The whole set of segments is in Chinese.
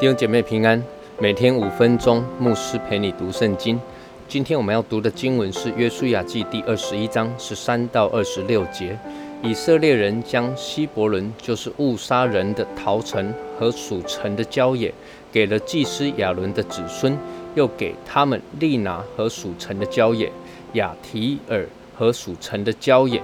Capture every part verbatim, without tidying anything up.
弟兄姐妹平安，每天五分钟，牧师陪你读圣经。今天我们要读的经文是《约书亚记》第二十一章十三到二十六节。以色列人将希伯伦，就是误杀人的逃城和属城的郊野，给了祭司亚伦的子孙，又给他们利拿和属城的郊野，雅提尔和属城的郊野，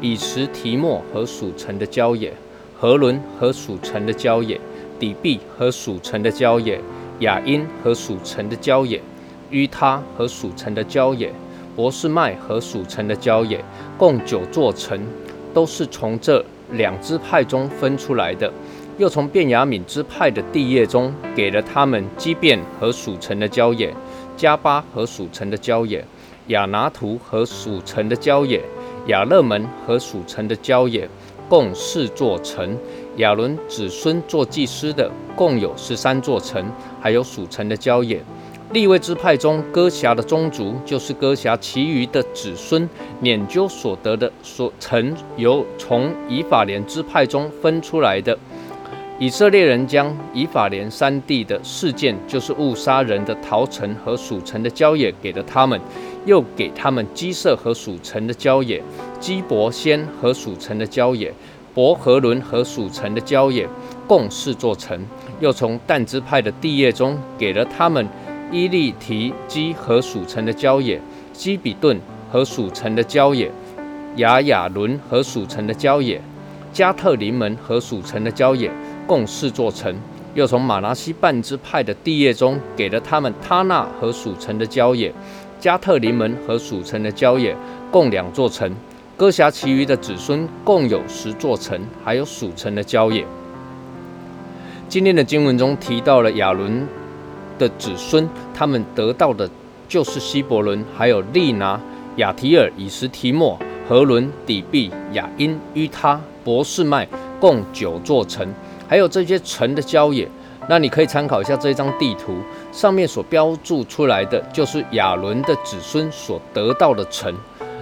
以实提莫和属城的郊野，何伦和属城的郊野。底壁和属城的郊野，雅因和属城的郊野，于他和属城的郊野，伯示麦和属城的郊野，共九座城，都是从这两支派中分出来的。又从便雅悯支派的地业中给了他们基遍和属城的郊野，加巴和属城的郊野，亚拿图和属城的郊野，亚勒门和属城的郊野，共四座城。亚伦子孙做祭司的共有十三座城，还有属城的郊野。利未支派中哥辖的宗族，就是哥辖其余的子孙拈阄所得的所城，由从以法莲支派中分出来的。以色列人将以法莲山地的事件，就是误杀人的逃城和属城的郊野，给了他们，又给他们基色和属城的郊野，基伯先和属城的郊野，伯和伦和属城的郊野，共四座城。又从但支派的地业中给了他们伊利提基和属城的郊野，基比顿和属城的郊野，雅雅伦和属城的郊野，加特林门和属城的郊野，共四座城。又从马拿西半支派的地业中给了他们他纳和属城的郊野，加特林门和属城的郊野，共两座城。哥辖其余的子孙共有十座城，还有属城的郊野。今天的经文中提到了亚伦的子孙，他们得到的就是希伯伦，还有利拿、雅提尔、以实提莫、何伦、底壁、雅因、于他、伯示麦，共九座城，还有这些城的郊野。那你可以参考一下这张地图，上面所标注出来的就是亚伦的子孙所得到的城。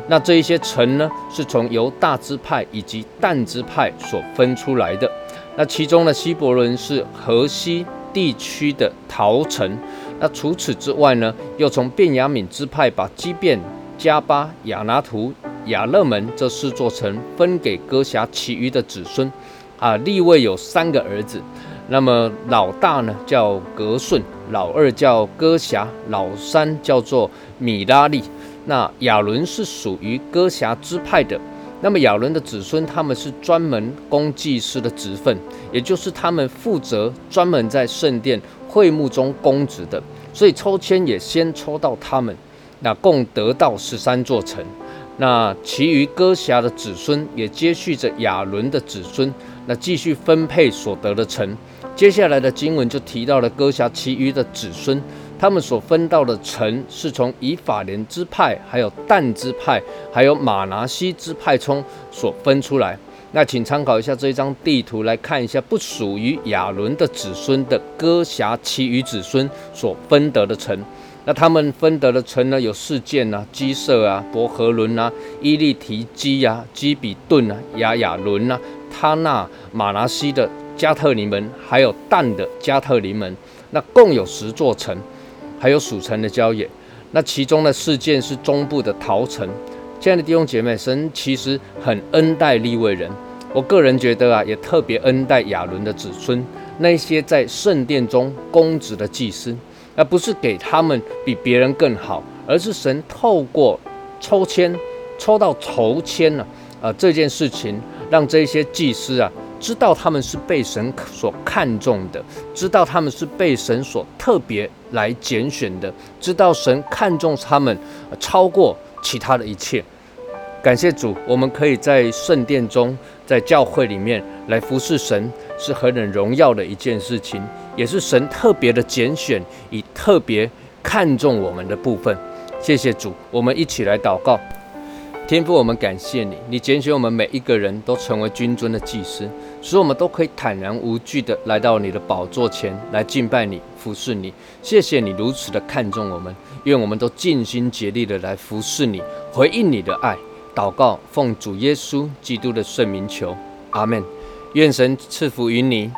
那这一些城呢，是从犹大支派以及但支派所分出来的。那其中呢，希伯伦是河西地区的逃城。那除此之外呢，又从便雅悯支派把基遍、加巴、亚拿图、亚勒门这四座城分给哥辖其余的子孙。啊，利未有三个儿子，那么老大呢叫革顺，老二叫哥辖，老三叫做米拉利。那亚伦是属于哥辖支派的，那么亚伦的子孙他们是专门供祭司的职分，也就是他们负责专门在圣殿会幕中供职的，所以抽签也先抽到他们，那共得到十三座城。那其余哥辖的子孙也接续着亚伦的子孙，那继续分配所得的城。接下来的经文就提到了哥辖其余的子孙，他们所分到的城是从以法莲支派、还有但支派、还有马拿西支派中所分出来。那请参考一下这张地图，来看一下不属于亚伦的子孙的哥辖其余子孙所分得的城。那他们分得的城呢，有示剑啊、基色啊、伯和伦啊、伊利提基啊、基比顿啊、雅雅伦啊、他那、马拿西的加特林门，还有但的加特林门，那共有十座城，还有属城的郊野。那其中的示剑是中部的逃城。亲爱的弟兄姐妹，神其实很恩待利未人，我个人觉得啊，也特别恩待亚伦的子孙，那些在圣殿中供职的祭司。那不是给他们比别人更好，而是神透过抽签抽到头签啊、呃、这件事情，让这些祭司啊知道他们是被神所看重的，知道他们是被神所特别来拣选的，知道神看重他们、呃、超过其他的一切。感谢主，我们可以在圣殿中，在教会里面来服侍神，是何等荣耀的一件事情，也是神特别的拣选，以特别看重我们的部分。谢谢主，我们一起来祷告。天父，我们感谢你，你拣选我们每一个人都成为君尊的祭司，使我们都可以坦然无惧的来到你的宝座前，来敬拜你、服侍你。谢谢你如此的看重我们，愿我们都尽心竭力的来服侍你，回应你的爱。祷告，奉主耶稣基督的圣名求，阿们。愿神赐福于你。